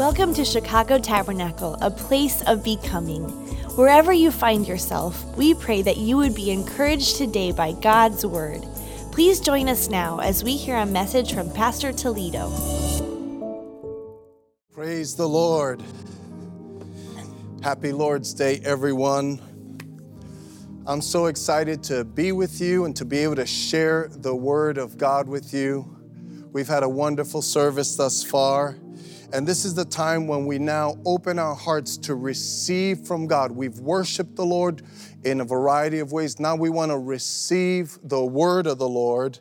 Welcome to Chicago Tabernacle, a place of becoming. Wherever you find yourself, we pray that you would be encouraged today by God's Word. Please join us now as we hear a message from Pastor Toledo. Praise the Lord. Happy Lord's Day, everyone. I'm so excited to be with you and to be able to share the Word of God with you. We've had a wonderful service thus far. And this is the time when we now open our hearts to receive from God. We've worshiped the Lord in a variety of ways. Now we want to receive the word of the Lord.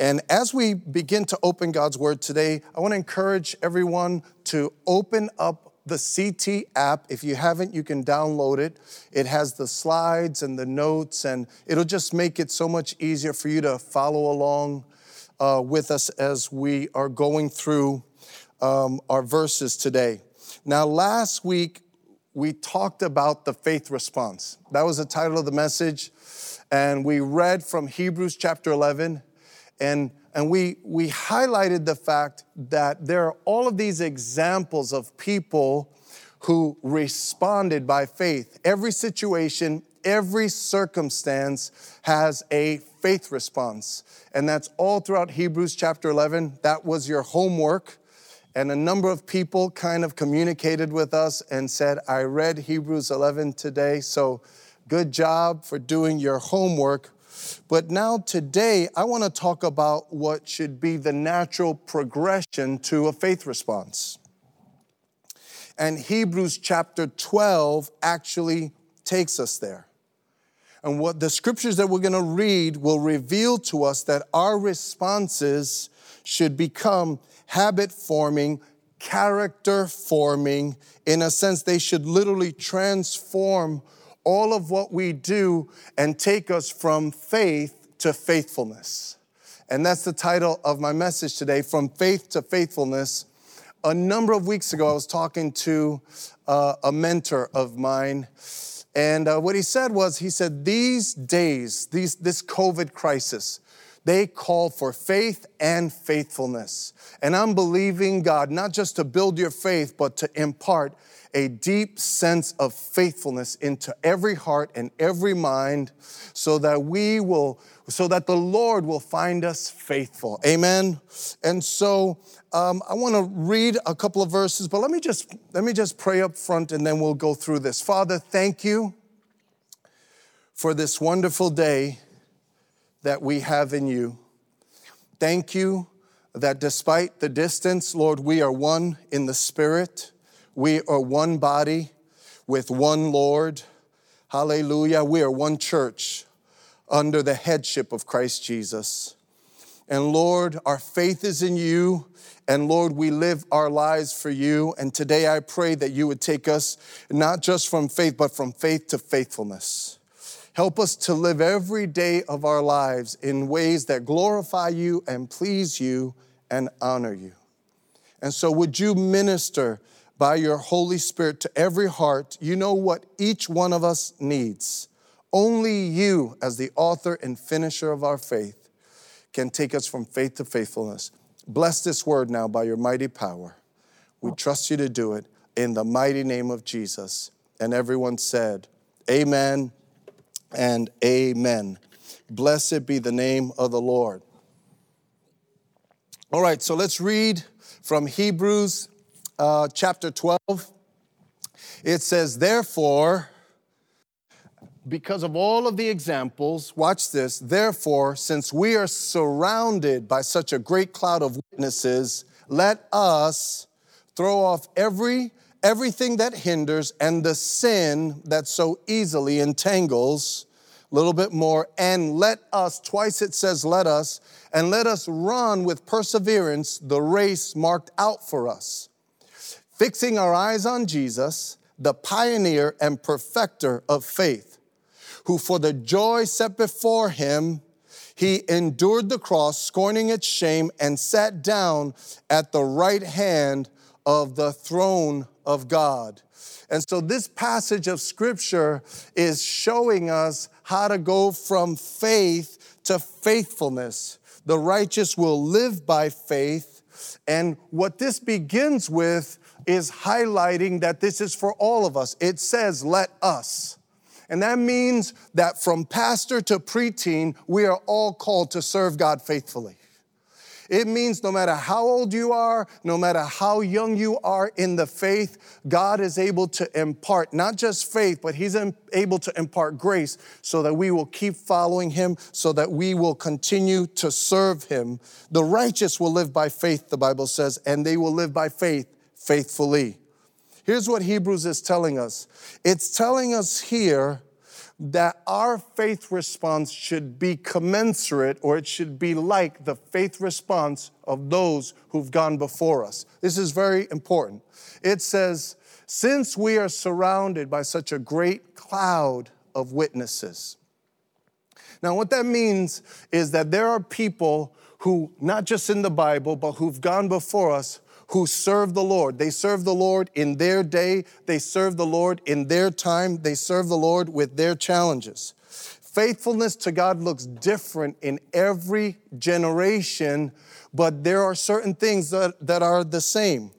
And as we begin to open God's word today, I want to encourage everyone to open up the CT app. If you haven't, you can download it. It has the slides and the notes, and it'll just make it so much easier for you to follow along with us as we are going through our verses today. Now, last week, we talked about the faith response. That was the title of the message. And we read from Hebrews chapter 11. And we highlighted the fact that there are all of these examples of people who responded by faith. Every situation, every circumstance has a faith response. And that's all throughout Hebrews chapter 11. That was your homework. And a number of people kind of communicated with us and said, I read Hebrews 11 today, so good job for doing your homework. But now today, I want to talk about what should be the natural progression to a faith response. And Hebrews chapter 12 actually takes us there. And what the scriptures that we're going to read will reveal to us that our responses should become habit-forming, character-forming. In a sense, they should literally transform all of what we do and take us from faith to faithfulness. And that's the title of my message today, From Faith to Faithfulness. A number of weeks ago, I was talking to a mentor of mine, and what he said, these days, this COVID crisis, they call for faith and faithfulness. And I'm believing God, not just to build your faith, but to impart a deep sense of faithfulness into every heart and every mind so that the Lord will find us faithful. Amen. And so I want to read a couple of verses, but let me just pray up front and then we'll go through this. Father, thank you for this wonderful day that we have in you. Thank you that despite the distance, Lord, we are one in the Spirit. We are one body with one Lord. Hallelujah. We are one church under the headship of Christ Jesus. And Lord, our faith is in you. And Lord, we live our lives for you. And today I pray that you would take us not just from faith, but from faith to faithfulness. Help us to live every day of our lives in ways that glorify you and please you and honor you. And so would you minister by your Holy Spirit to every heart? You know what each one of us needs. Only you, as the author and finisher of our faith, can take us from faith to faithfulness. Bless this word now by your mighty power. We trust you to do it in the mighty name of Jesus. And everyone said, amen. And amen. Blessed be the name of the Lord. All right, so let's read from Hebrews chapter 12. It says, therefore, because of all of the examples, watch this, therefore, since we are surrounded by such a great cloud of witnesses, let us throw off everything that hinders and the sin that so easily entangles, a little bit more, and let us, twice it says let us, and let us run with perseverance the race marked out for us, fixing our eyes on Jesus, the pioneer and perfecter of faith, who for the joy set before him, he endured the cross, scorning its shame, and sat down at the right hand of the throne of God. And so this passage of scripture is showing us how to go from faith to faithfulness. The righteous will live by faith. And what this begins with is highlighting that this is for all of us. It says, let us. And that means that from pastor to preteen, we are all called to serve God faithfully. It means no matter how old you are, no matter how young you are in the faith, God is able to impart not just faith, but he's able to impart grace so that we will keep following him, so that we will continue to serve him. The righteous will live by faith, the Bible says, and they will live by faith faithfully. Here's what Hebrews is telling us. It's telling us here that our faith response should be commensurate, or it should be like the faith response of those who've gone before us. This is very important. It says, since we are surrounded by such a great cloud of witnesses. Now, what that means is that there are people who, not just in the Bible, but who've gone before us, who served the Lord. They served the Lord in their day. They served the Lord in their time. They served the Lord with their challenges. Faithfulness to God looks different in every generation, but there are certain things that are the same.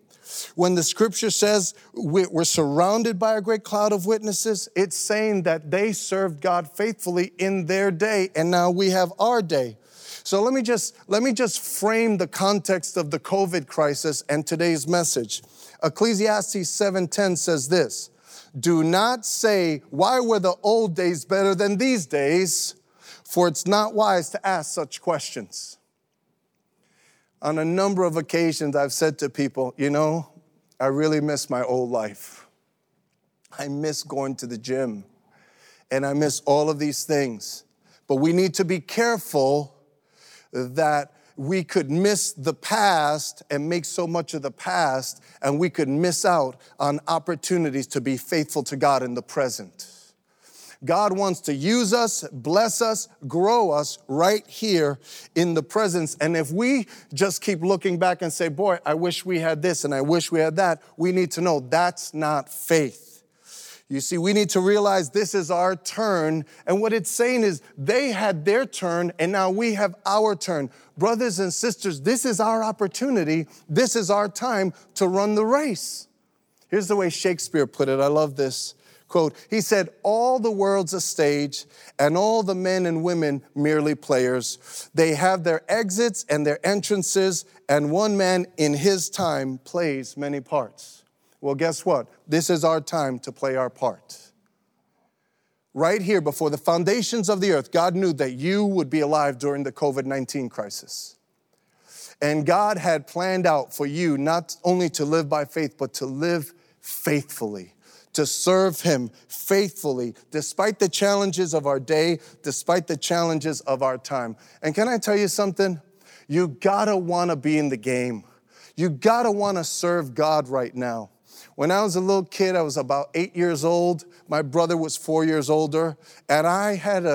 When the scripture says we're surrounded by a great cloud of witnesses, it's saying that they served God faithfully in their day, and now we have our day. So let me just frame the context of the COVID crisis and today's message. Ecclesiastes 7:10 says this, do not say, why were the old days better than these days? For it's not wise to ask such questions. On a number of occasions, I've said to people, you know, I really miss my old life. I miss going to the gym, and I miss all of these things. But we need to be careful that we could miss the past and make so much of the past, and we could miss out on opportunities to be faithful to God in the present. God wants to use us, bless us, grow us right here in the presence. And if we just keep looking back and say, boy, I wish we had this and I wish we had that, we need to know that's not faith. You see, we need to realize this is our turn. And what it's saying is they had their turn, and now we have our turn. Brothers and sisters, this is our opportunity. This is our time to run the race. Here's the way Shakespeare put it. I love this quote. He said, all the world's a stage, and all the men and women merely players. They have their exits and their entrances, and one man in his time plays many parts. Well, guess what? This is our time to play our part. Right here, before the foundations of the earth, God knew that you would be alive during the COVID-19 crisis. And God had planned out for you not only to live by faith, but to live faithfully, to serve him faithfully, despite the challenges of our day, despite the challenges of our time. And can I tell you something? You gotta wanna be in the game. You gotta wanna serve God right now. When I was a little kid, I was about 8 years old. My brother was 4 years older. And I had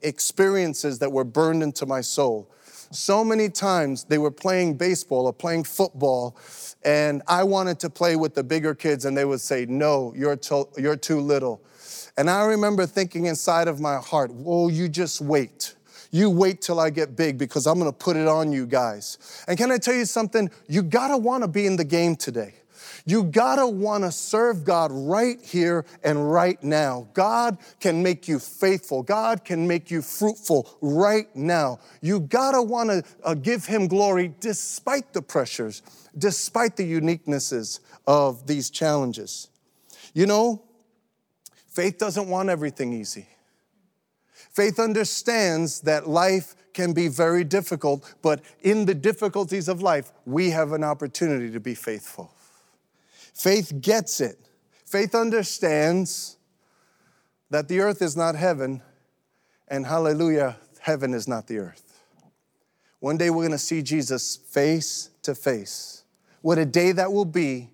experiences that were burned into my soul. So many times they were playing baseball or playing football, and I wanted to play with the bigger kids, and they would say, no, you're too little. And I remember thinking inside of my heart, whoa, you just wait. You wait till I get big, because I'm going to put it on you guys. And can I tell you something? You got to want to be in the game today. You gotta wanna serve God right here and right now. God can make you faithful. God can make you fruitful right now. You gotta wanna give him glory despite the pressures, despite the uniquenesses of these challenges. You know, faith doesn't want everything easy. Faith understands that life can be very difficult, but in the difficulties of life, we have an opportunity to be faithful. Faith gets it. Faith understands that the earth is not heaven, and hallelujah, heaven is not the earth. One day we're going to see Jesus face to face. What a day that will be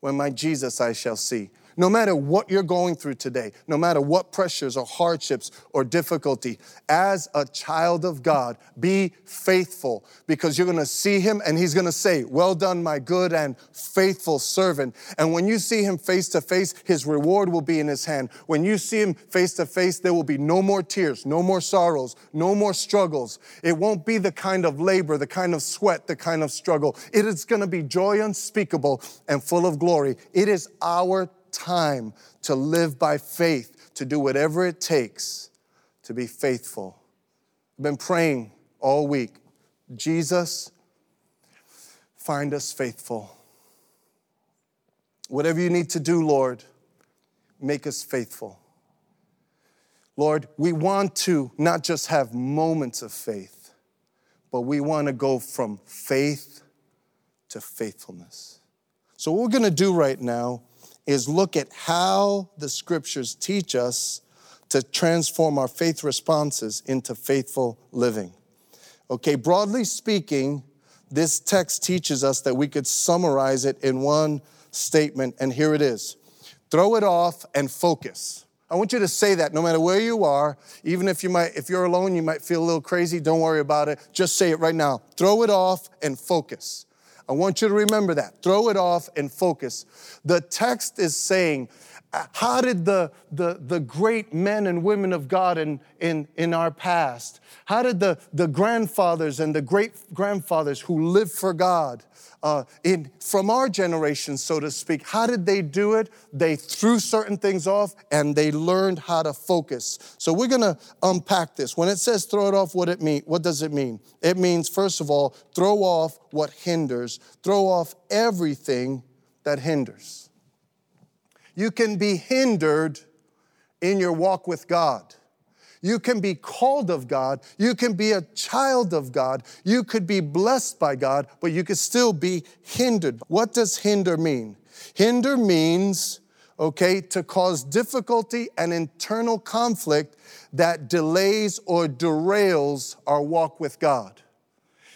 when my Jesus I shall see. No matter what you're going through today, no matter what pressures or hardships or difficulty, as a child of God, be faithful, because you're going to see him and he's going to say, well done, my good and faithful servant. And when you see him face to face, his reward will be in his hand. When you see him face to face, there will be no more tears, no more sorrows, no more struggles. It won't be the kind of labor, the kind of sweat, the kind of struggle. It is going to be joy unspeakable and full of glory. It is our time to live by faith, to do whatever it takes to be faithful. I've been praying all week. Jesus, find us faithful. Whatever you need to do, Lord, make us faithful. Lord, we want to not just have moments of faith, but we want to go from faith to faithfulness. So what we're going to do right now is look at how the scriptures teach us to transform our faith responses into faithful living. Okay, broadly speaking, this text teaches us that we could summarize it in one statement, and here it is. Throw it off and focus. I want you to say that no matter where you are, even if you're alone, you might feel a little crazy, don't worry about it. Just say it right now. Throw it off and focus. I want you to remember that. Throw it off and focus. The text is saying, how did the great men and women of God in our past, how did the grandfathers and the great-grandfathers who lived for God from our generation, so to speak, how did they do it? They threw certain things off and they learned how to focus. So we're going to unpack this. When it says throw it off, what does it mean? It means, first of all, throw off what hinders. Throw off everything that hinders. You can be hindered in your walk with God. You can be called of God. You can be a child of God. You could be blessed by God, but you could still be hindered. What does hinder mean? Hinder means, to cause difficulty and internal conflict that delays or derails our walk with God.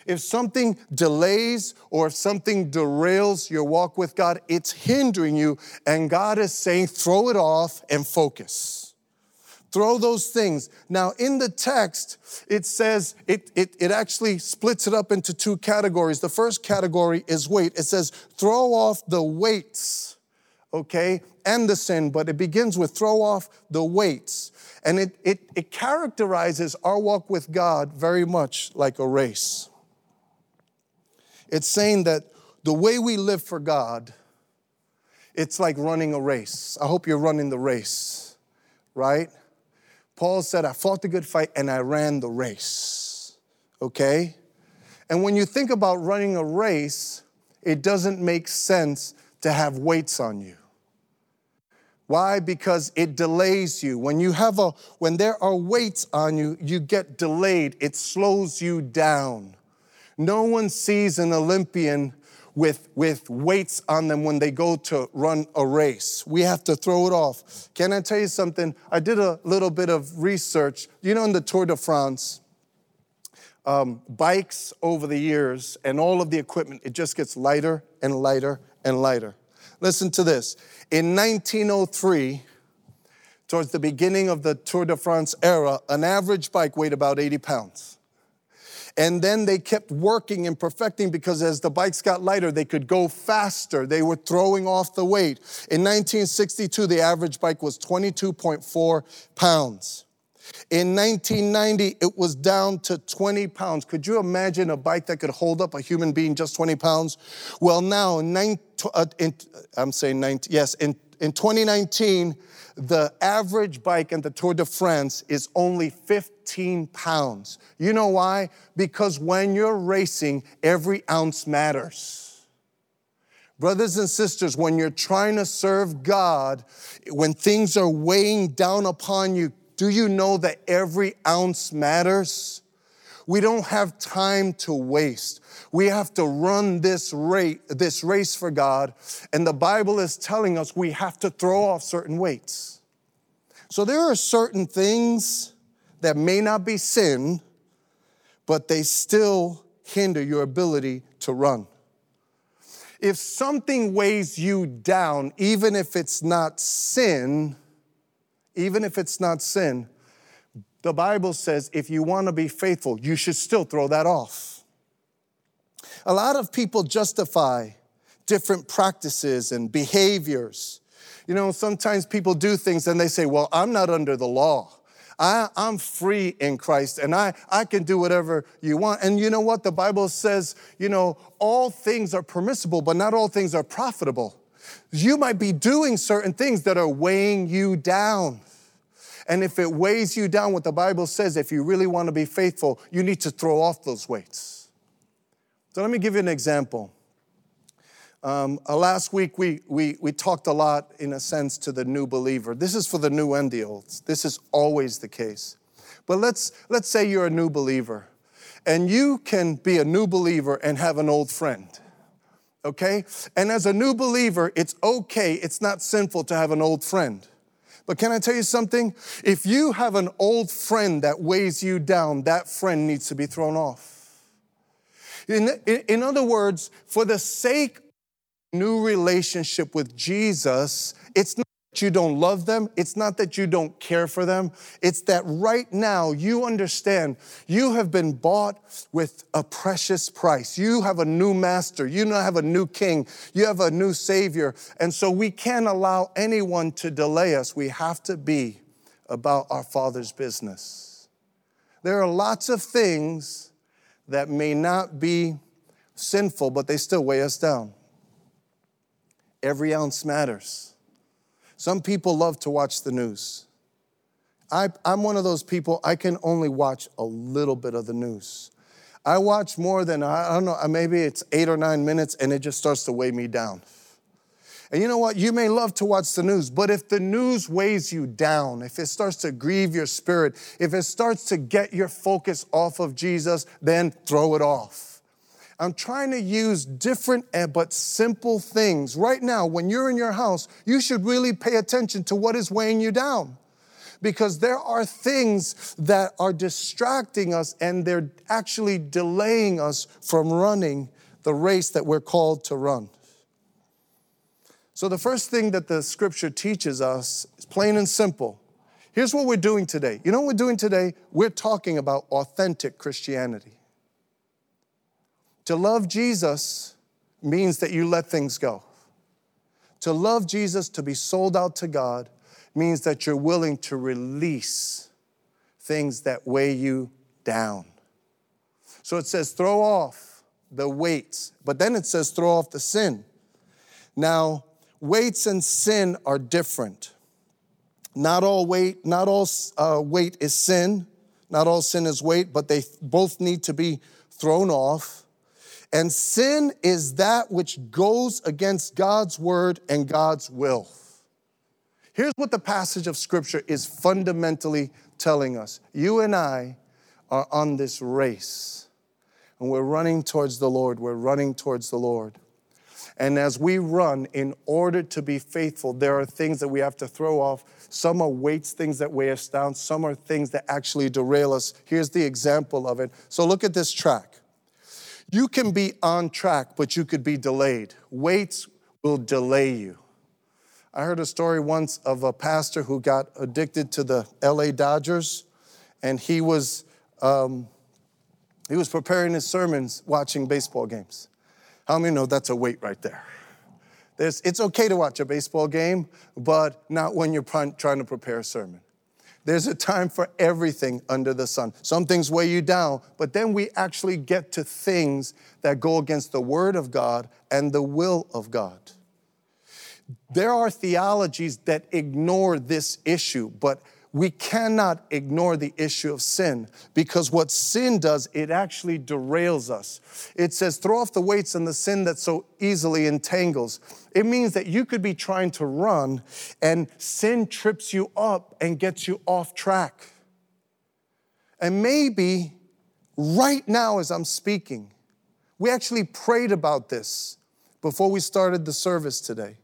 If something delays or if something derails your walk with God, it's hindering you, and God is saying, throw it off and focus. Throw those things. Now, in the text, it says, it actually splits it up into two categories. The first category is weight. It says, throw off the weights, and the sin, but it begins with throw off the weights. And it characterizes our walk with God very much like a race. It's saying that the way we live for God, it's like running a race. I hope you're running the race, right? Paul said, I fought the good fight and I ran the race, And when you think about running a race, it doesn't make sense to have weights on you. Why? Because it delays you. When there are weights on you, you get delayed. It slows you down. No one sees an Olympian with weights on them when they go to run a race. We have to throw it off. Can I tell you something? I did a little bit of research. You know, in the Tour de France, bikes over the years and all of the equipment, it just gets lighter and lighter and lighter. Listen to this. In 1903, towards the beginning of the Tour de France era, an average bike weighed about 80 pounds. And then they kept working and perfecting, because as the bikes got lighter, they could go faster. They were throwing off the weight. In 1962, the average bike was 22.4 pounds. In 1990, it was down to 20 pounds. Could you imagine a bike that could hold up a human being just 20 pounds? Well, now, in 2019, the average bike in the Tour de France is only 15 pounds. You know why? Because when you're racing, every ounce matters. Brothers and sisters, when you're trying to serve God, when things are weighing down upon you, do you know that every ounce matters? We don't have time to waste. We have to run this race for God. And the Bible is telling us we have to throw off certain weights. So there are certain things that may not be sin, but they still hinder your ability to run. If something weighs you down, even if it's not sin, the Bible says if you want to be faithful, you should still throw that off. A lot of people justify different practices and behaviors. You know, sometimes people do things and they say, well, I'm not under the law. I'm free in Christ, and I can do whatever you want. And you know what? The Bible says, you know, all things are permissible, but not all things are profitable. You might be doing certain things that are weighing you down. And if it weighs you down, what the Bible says, if you really want to be faithful, you need to throw off those weights. So let me give you an example. Last week, we talked a lot, in a sense, to the new believer. This is for the new and the old. This is always the case. But let's say you're a new believer, and you can be a new believer and have an old friend, okay? And as a new believer, it's okay. It's not sinful to have an old friend. But can I tell you something? If you have an old friend that weighs you down, that friend needs to be thrown off. In other words, for the sake of new relationship with Jesus, it's not that you don't love them. It's not that you don't care for them. It's that right now you understand you have been bought with a precious price. You have a new master. You now have a new king. You have a new savior. And so we can't allow anyone to delay us. We have to be about our Father's business. There are lots of things that may not be sinful, but they still weigh us down. Every ounce matters. Some people love to watch the news. I'm one of those people, I can only watch a little bit of the news. I watch more than, I don't know, maybe it's 8 or 9 minutes, and it just starts to weigh me down. And you know what? You may love to watch the news, but if the news weighs you down, if it starts to grieve your spirit, if it starts to get your focus off of Jesus, then throw it off. I'm trying to use different but simple things. Right now, when you're in your house, you should really pay attention to what is weighing you down, because there are things that are distracting us, and they're actually delaying us from running the race that we're called to run. So the first thing that the scripture teaches us is plain and simple. Here's what we're doing today. You know what we're doing today? We're talking about authentic Christianity. To love Jesus means that you let things go. To love Jesus, to be sold out to God, means that you're willing to release things that weigh you down. So it says throw off the weights, but then it says throw off the sin. Now, weights and sin are different. Not all weight is sin. Not all sin is weight, but they both need to be thrown off. And sin is that which goes against God's word and God's will. Here's what the passage of Scripture is fundamentally telling us. You and I are on this race, and we're running towards the Lord. We're running towards the Lord. And as we run, in order to be faithful, there are things that we have to throw off. Some are weights, things that weigh us down. Some are things that actually derail us. Here's the example of it. So look at this track. You can be on track, but you could be delayed. Weights will delay you. I heard a story once of a pastor who got addicted to the LA Dodgers, and he was preparing his sermons watching baseball games. How many know that's a weight right there? It's okay to watch a baseball game, but not when you're trying to prepare a sermon. There's a time for everything under the sun. Some things weigh you down, but then we actually get to things that go against the word of God and the will of God. There are theologies that ignore this issue, but we cannot ignore the issue of sin, because what sin does, it actually derails us. It says, throw off the weights and the sin that so easily entangles. It means that you could be trying to run, and sin trips you up and gets you off track. And maybe right now as I'm speaking, we actually prayed about this before we started the service today.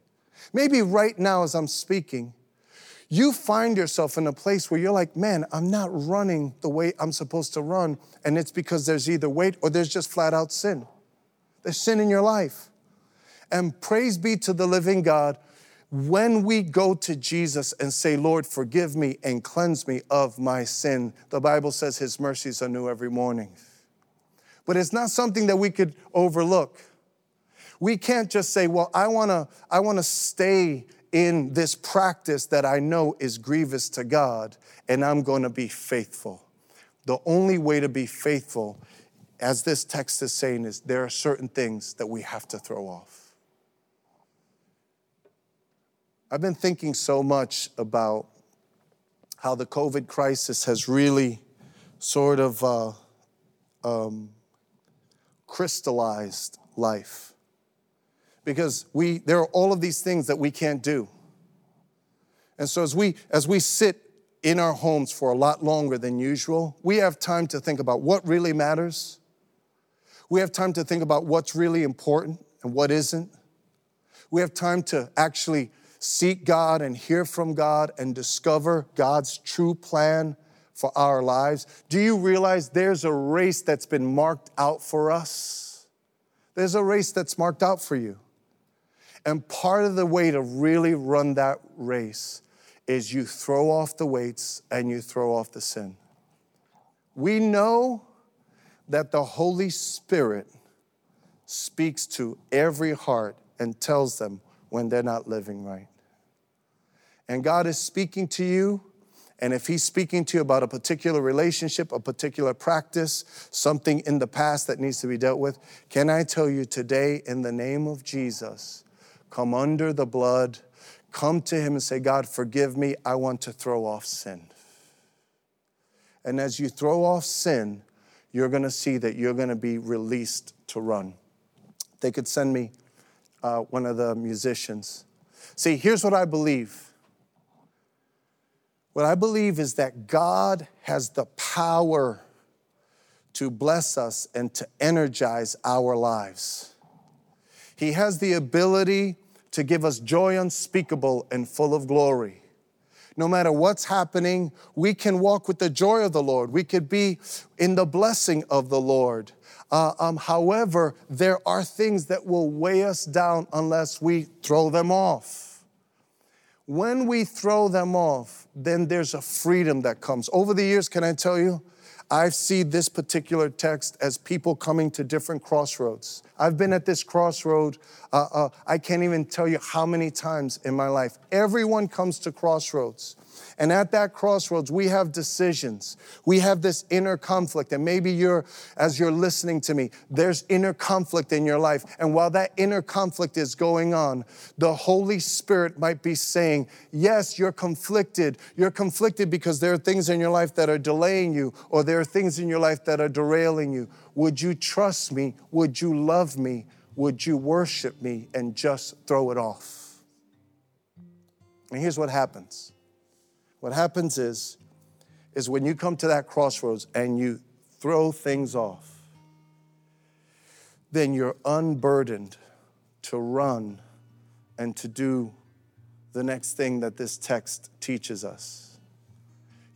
Maybe right now as I'm speaking, you find yourself in a place where you're like, man, I'm not running the way I'm supposed to run, and it's because there's either weight or there's just flat out sin. There's sin in your life. And praise be to the living God, when we go to Jesus and say, Lord, forgive me and cleanse me of my sin, the Bible says his mercies are new every morning. But it's not something that we could overlook. We can't just say, well, I want to stay in this practice that I know is grievous to God, and I'm going to be faithful. The only way to be faithful, as this text is saying, is there are certain things that we have to throw off. I've been thinking so much about how the COVID crisis has really sort of crystallized life. Because there are all of these things that we can't do. And so as we sit in our homes for a lot longer than usual, we have time to think about what really matters. We have time to think about what's really important and what isn't. We have time to actually seek God and hear from God and discover God's true plan for our lives. Do you realize there's a race that's been marked out for us? There's a race that's marked out for you. And part of the way to really run that race is you throw off the weights and you throw off the sin. We know that the Holy Spirit speaks to every heart and tells them when they're not living right. And God is speaking to you, and if he's speaking to you about a particular relationship, a particular practice, something in the past that needs to be dealt with, can I tell you today, in the name of Jesus, come under the blood. Come to him and say, God, forgive me. I want to throw off sin. And as you throw off sin, you're going to see that you're going to be released to run. They could send me one of the musicians. See, here's what I believe. What I believe is that God has the power to bless us and to energize our lives. He has the ability to give us joy unspeakable and full of glory. No matter what's happening, we can walk with the joy of the Lord. We could be in the blessing of the Lord. However, there are things that will weigh us down unless we throw them off. When we throw them off, then there's a freedom that comes. Over the years, can I tell you, I've seen this particular text as people coming to different crossroads. I've been at this crossroad, I can't even tell you how many times in my life. Everyone comes to crossroads. And at that crossroads, we have decisions. We have this inner conflict. And maybe as you're listening to me, there's inner conflict in your life. And while that inner conflict is going on, the Holy Spirit might be saying, yes, you're conflicted. You're conflicted because there are things in your life that are delaying you, or there are things in your life that are derailing you. Would you trust me? Would you love me? Would you worship me? And just throw it off. And here's what happens. What happens is when you come to that crossroads and you throw things off, then you're unburdened to run and to do the next thing that this text teaches us.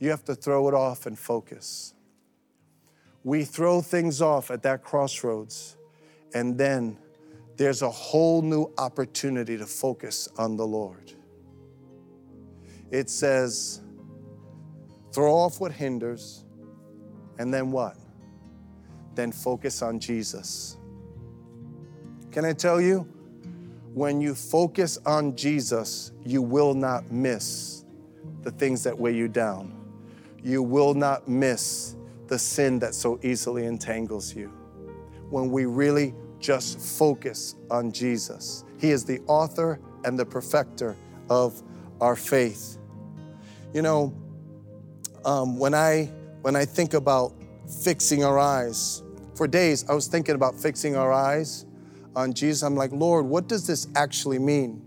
You have to throw it off and focus. We throw things off at that crossroads, and then there's a whole new opportunity to focus on the Lord. It says, throw off what hinders, and then what? Then focus on Jesus. Can I tell you, when you focus on Jesus, you will not miss the things that weigh you down. You will not miss the sin that so easily entangles you. When we really just focus on Jesus. He is the author and the perfecter of our faith. You know, when I think about fixing our eyes, for days I was thinking about fixing our eyes on Jesus. I'm like, Lord, what does this actually mean?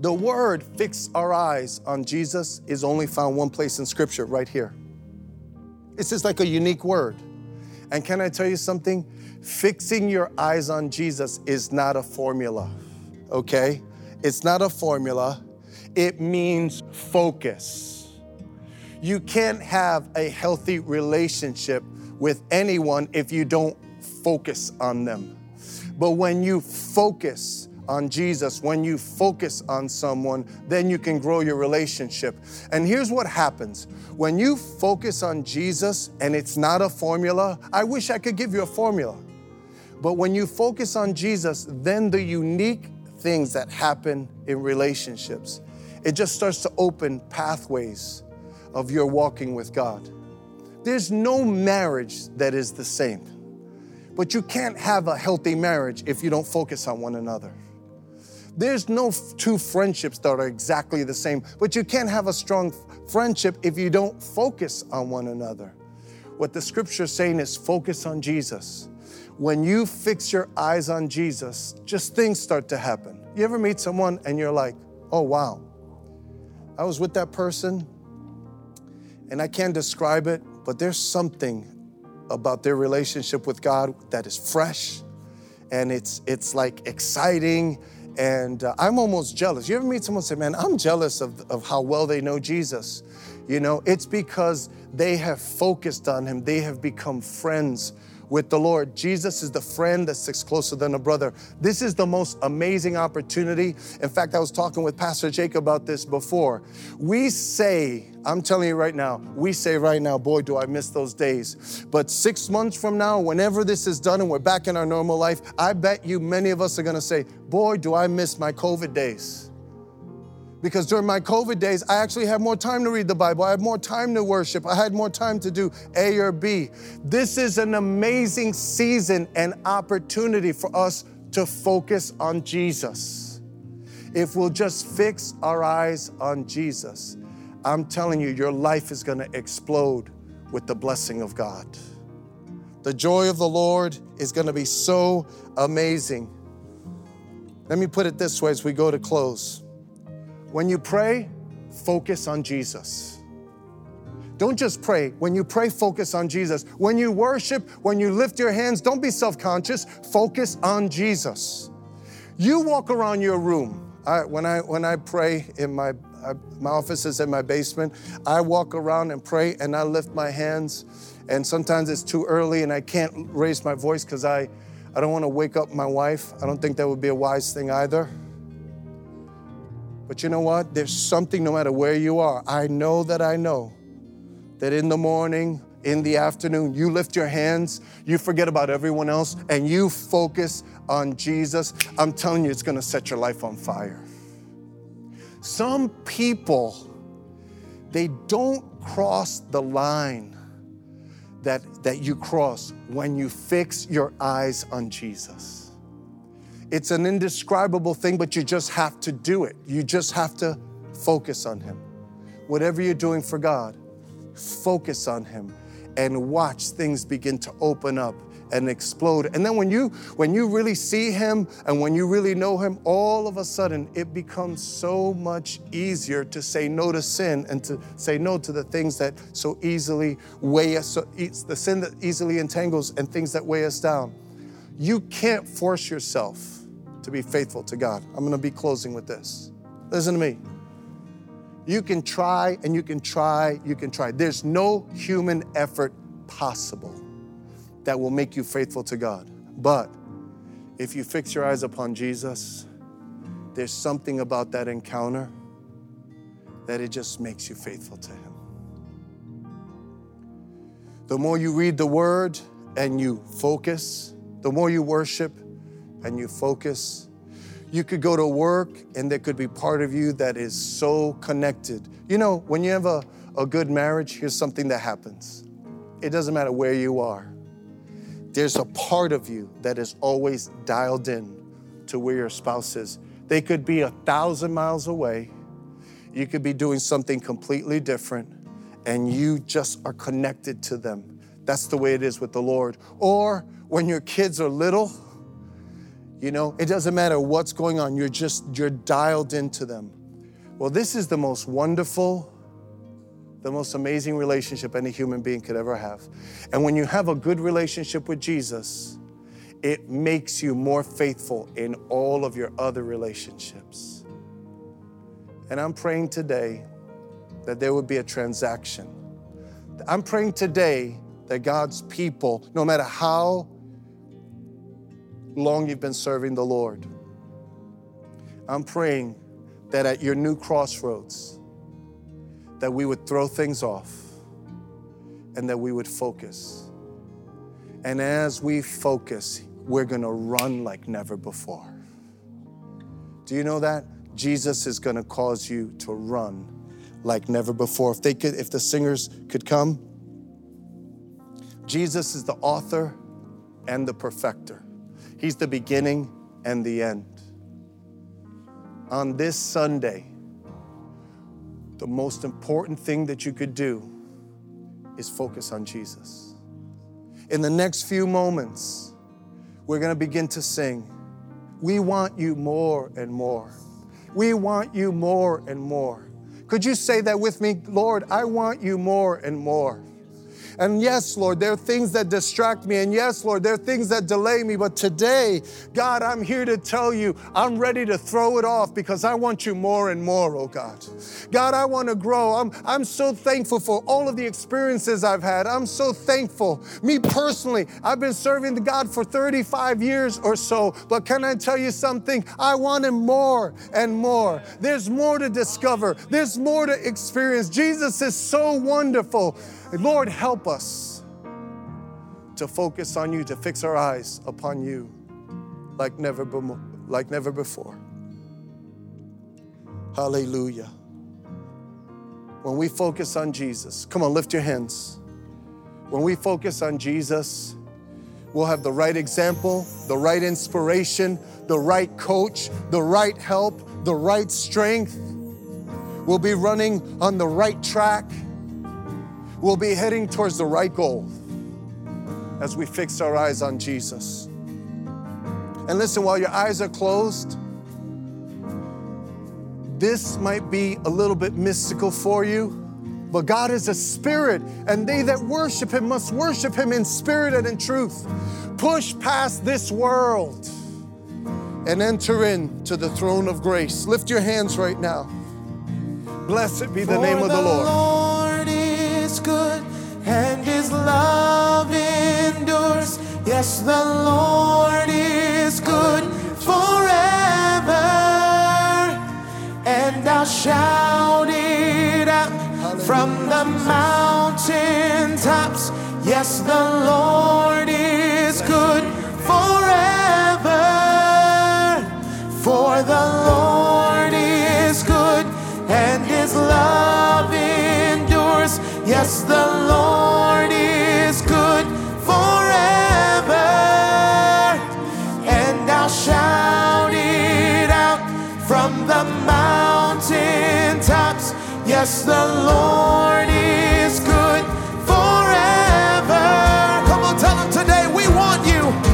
The word fix our eyes on Jesus is only found one place in Scripture, right here. It's just like a unique word. And can I tell you something? Fixing your eyes on Jesus is not a formula, okay? It's not a formula. It means focus. You can't have a healthy relationship with anyone if you don't focus on them. But when you focus on Jesus, when you focus on someone, then you can grow your relationship. And here's what happens. When you focus on Jesus, and it's not a formula, I wish I could give you a formula. But when you focus on Jesus, then the unique things that happen in relationships, it just starts to open pathways of your walking with God. There's no marriage that is the same, but you can't have a healthy marriage if you don't focus on one another. There's no two friendships that are exactly the same, but you can't have a strong friendship if you don't focus on one another. What the scripture is saying is focus on Jesus. When you fix your eyes on Jesus, just things start to happen. You ever meet someone and you're like, oh, wow, I was with that person and I can't describe it, but there's something about their relationship with God that is fresh and it's like exciting, and I'm almost jealous. You ever meet someone and say, man, I'm jealous of how well they know Jesus. You know, it's because they have focused on him. They have become friends with the Lord. Jesus is the friend that sticks closer than a brother. This is the most amazing opportunity. In fact, I was talking with Pastor Jacob about this before. We say, I'm telling you right now, boy, do I miss those days. But 6 months from now, whenever this is done and we're back in our normal life, I bet you many of us are gonna say, boy, do I miss my COVID days. Because during my COVID days, I actually had more time to read the Bible. I had more time to worship. I had more time to do A or B. This is an amazing season and opportunity for us to focus on Jesus. If we'll just fix our eyes on Jesus, I'm telling you, your life is going to explode with the blessing of God. The joy of the Lord is going to be so amazing. Let me put it this way as we go to close. When you pray, focus on Jesus. Don't just pray. When you pray, focus on Jesus. When you worship, when you lift your hands, don't be self-conscious. Focus on Jesus. You walk around your room. When I pray in my office is in my basement, I walk around and pray and I lift my hands. And sometimes it's too early and I can't raise my voice because I don't want to wake up my wife. I don't think that would be a wise thing either. But you know what? There's something, no matter where you are, I know that in the morning, in the afternoon, you lift your hands, you forget about everyone else, and you focus on Jesus. I'm telling you, it's going to set your life on fire. Some people, they don't cross the line that you cross when you fix your eyes on Jesus. It's an indescribable thing, but you just have to do it. You just have to focus on him. Whatever you're doing for God, focus on him and watch things begin to open up and explode. And then when you really see him and when you really know him, all of a sudden it becomes so much easier to say no to sin and to say no to the things that so easily weigh us, the sin that easily entangles and things that weigh us down. You can't force yourself to be faithful to God. I'm going to be closing with this. Listen to me. You can try and you can try. There's no human effort possible that will make you faithful to God. But if you fix your eyes upon Jesus, there's something about that encounter that it just makes you faithful to him. The more you read the word and you focus, the more you worship and you focus, you could go to work and there could be part of you that is so connected. You know, when you have a good marriage, here's something that happens. It doesn't matter where you are. There's a part of you that is always dialed in to where your spouse is. They could be 1,000 miles away. You could be doing something completely different and you just are connected to them. That's the way it is with the Lord. Or when your kids are little, you know, it doesn't matter what's going on. You're dialed into them. Well, this is the most wonderful, the most amazing relationship any human being could ever have. And when you have a good relationship with Jesus, it makes you more faithful in all of your other relationships. And I'm praying today that there would be a transaction. I'm praying today that God's people, no matter how long you've been serving the Lord. I'm praying that at your new crossroads, that we would throw things off and that we would focus. And as we focus, we're gonna run like never before. Do you know that? Jesus is gonna cause you to run like never before. If the singers could come. Jesus is the author and the perfecter. He's the beginning and the end. On this Sunday, the most important thing that you could do is focus on Jesus. In the next few moments, we're gonna begin to sing. We want you more and more. We want you more and more. Could you say that with me? Lord, I want you more and more. And yes, Lord, there are things that distract me. And yes, Lord, there are things that delay me. But today, God, I'm here to tell you, I'm ready to throw it off because I want you more and more, oh God. God, I want to grow. I'm so thankful for all of the experiences I've had. I'm so thankful. Me personally, I've been serving God for 35 years or so. But can I tell you something? I want him more and more. There's more to discover. There's more to experience. Jesus is so wonderful. Lord, help us to focus on you, to fix our eyes upon you like never before. Hallelujah. When we focus on Jesus, come on, lift your hands. When we focus on Jesus, we'll have the right example, the right inspiration, the right coach, the right help, the right strength. We'll be running on the right track. We'll be heading towards the right goal as we fix our eyes on Jesus. And listen, while your eyes are closed, this might be a little bit mystical for you, but God is a spirit, and they that worship him must worship him in spirit and in truth. Push past this world and enter into the throne of grace. Lift your hands right now. Blessed be the name of the Lord. Good and his love endures. Yes, the Lord is good forever, and I'll shout it out from the mountain tops. Yes, the Lord is good forever, for the Lord is good and his love endures. Yes, the Lord is good forever, and I'll shout it out from the mountain tops. Yes, the Lord is good forever. Come on, tell them today, we want you.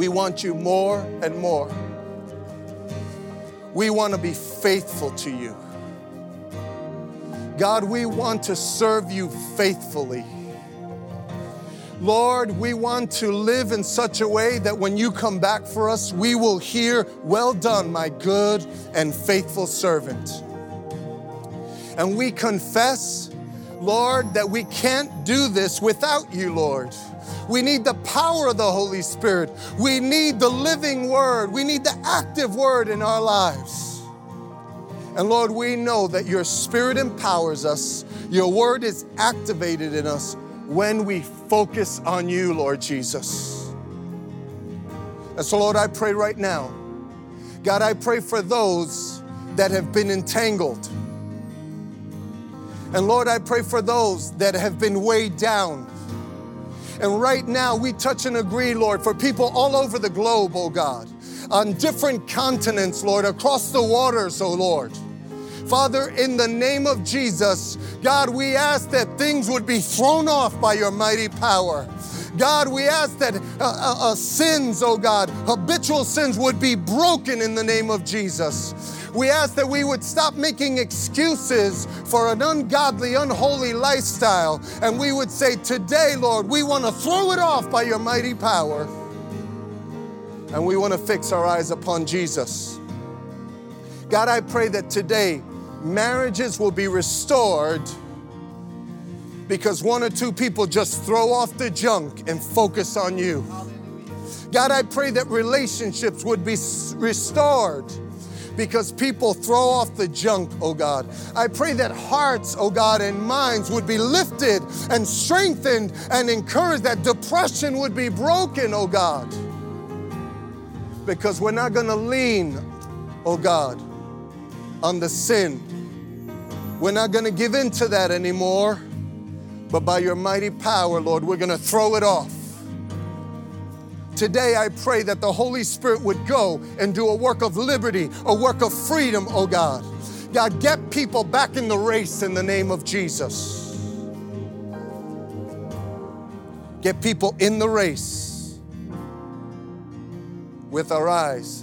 We want you more and more. You more and more. We want to be faithful to you. God, we want to serve you faithfully. Lord, we want to live in such a way that when you come back for us, we will hear, "Well done, my good and faithful servant." And we confess, Lord, that we can't do this without you, Lord. We need the power of the Holy Spirit. We need the living word. We need the active word in our lives. And Lord, we know that your spirit empowers us. Your word is activated in us when we focus on you, Lord Jesus. And so, Lord, I pray right now. God, I pray for those that have been entangled. And Lord, I pray for those that have been weighed down. And right now, we touch and agree, Lord, for people all over the globe, oh God, on different continents, Lord, across the waters, oh Lord. Father, in the name of Jesus, God, we ask that things would be thrown off by your mighty power. God, we ask that sins, oh God, habitual sins would be broken in the name of Jesus. We ask that we would stop making excuses for an ungodly, unholy lifestyle. And we would say, today, Lord, we want to throw it off by your mighty power. And we want to fix our eyes upon Jesus. God, I pray that today marriages will be restored because one or two people just throw off the junk and focus on you. God, I pray that relationships would be restored because people throw off the junk, oh God. I pray that hearts, oh God, and minds would be lifted and strengthened and encouraged, that depression would be broken, oh God. Because we're not gonna lean, oh God, on the sin. We're not gonna give in to that anymore, but by your mighty power, Lord, we're gonna throw it off. Today, I pray that the Holy Spirit would go and do a work of liberty, a work of freedom, oh God. God, get people back in the race in the name of Jesus. Get people in the race with our eyes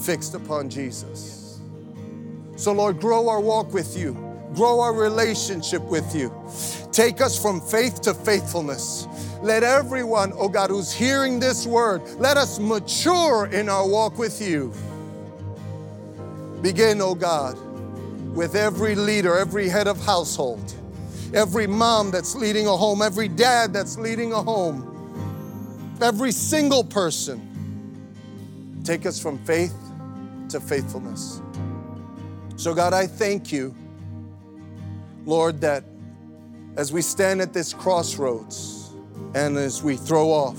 fixed upon Jesus. So, Lord, grow our walk with you. Grow our relationship with you. Take us from faith to faithfulness. Let everyone, oh God, who's hearing this word, let us mature in our walk with you. Begin, oh God, with every leader, every head of household, every mom that's leading a home, every dad that's leading a home, every single person. Take us from faith to faithfulness. So God, I thank you, Lord, that as we stand at this crossroads, and as we throw off,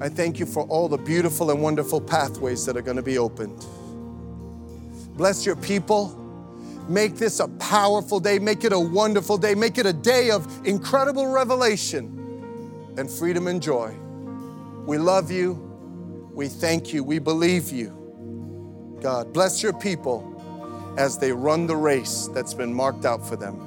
I thank you for all the beautiful and wonderful pathways that are going to be opened. Bless your people. Make this a powerful day. Make it a wonderful day. Make it a day of incredible revelation and freedom and joy. We love you. We thank you. We believe you. God, bless your people as they run the race that's been marked out for them.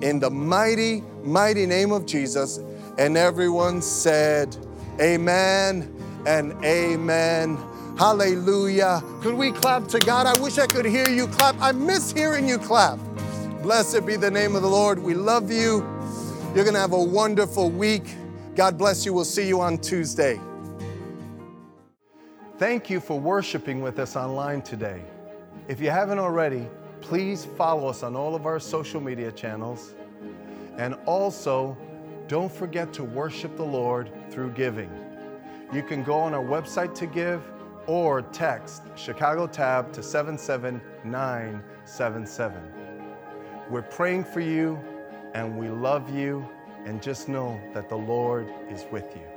In the mighty, mighty name of Jesus. And everyone said, amen and amen. Hallelujah. Could we clap to God? I wish I could hear you clap. I miss hearing you clap. Blessed be the name of the Lord. We love you. You're going to have a wonderful week. God bless you. We'll see you on Tuesday. Thank you for worshiping with us online today. If you haven't already, please follow us on all of our social media channels. And also, don't forget to worship the Lord through giving. You can go on our website to give or text Chicago Tab to 77977. We're praying for you and we love you, and just know that the Lord is with you.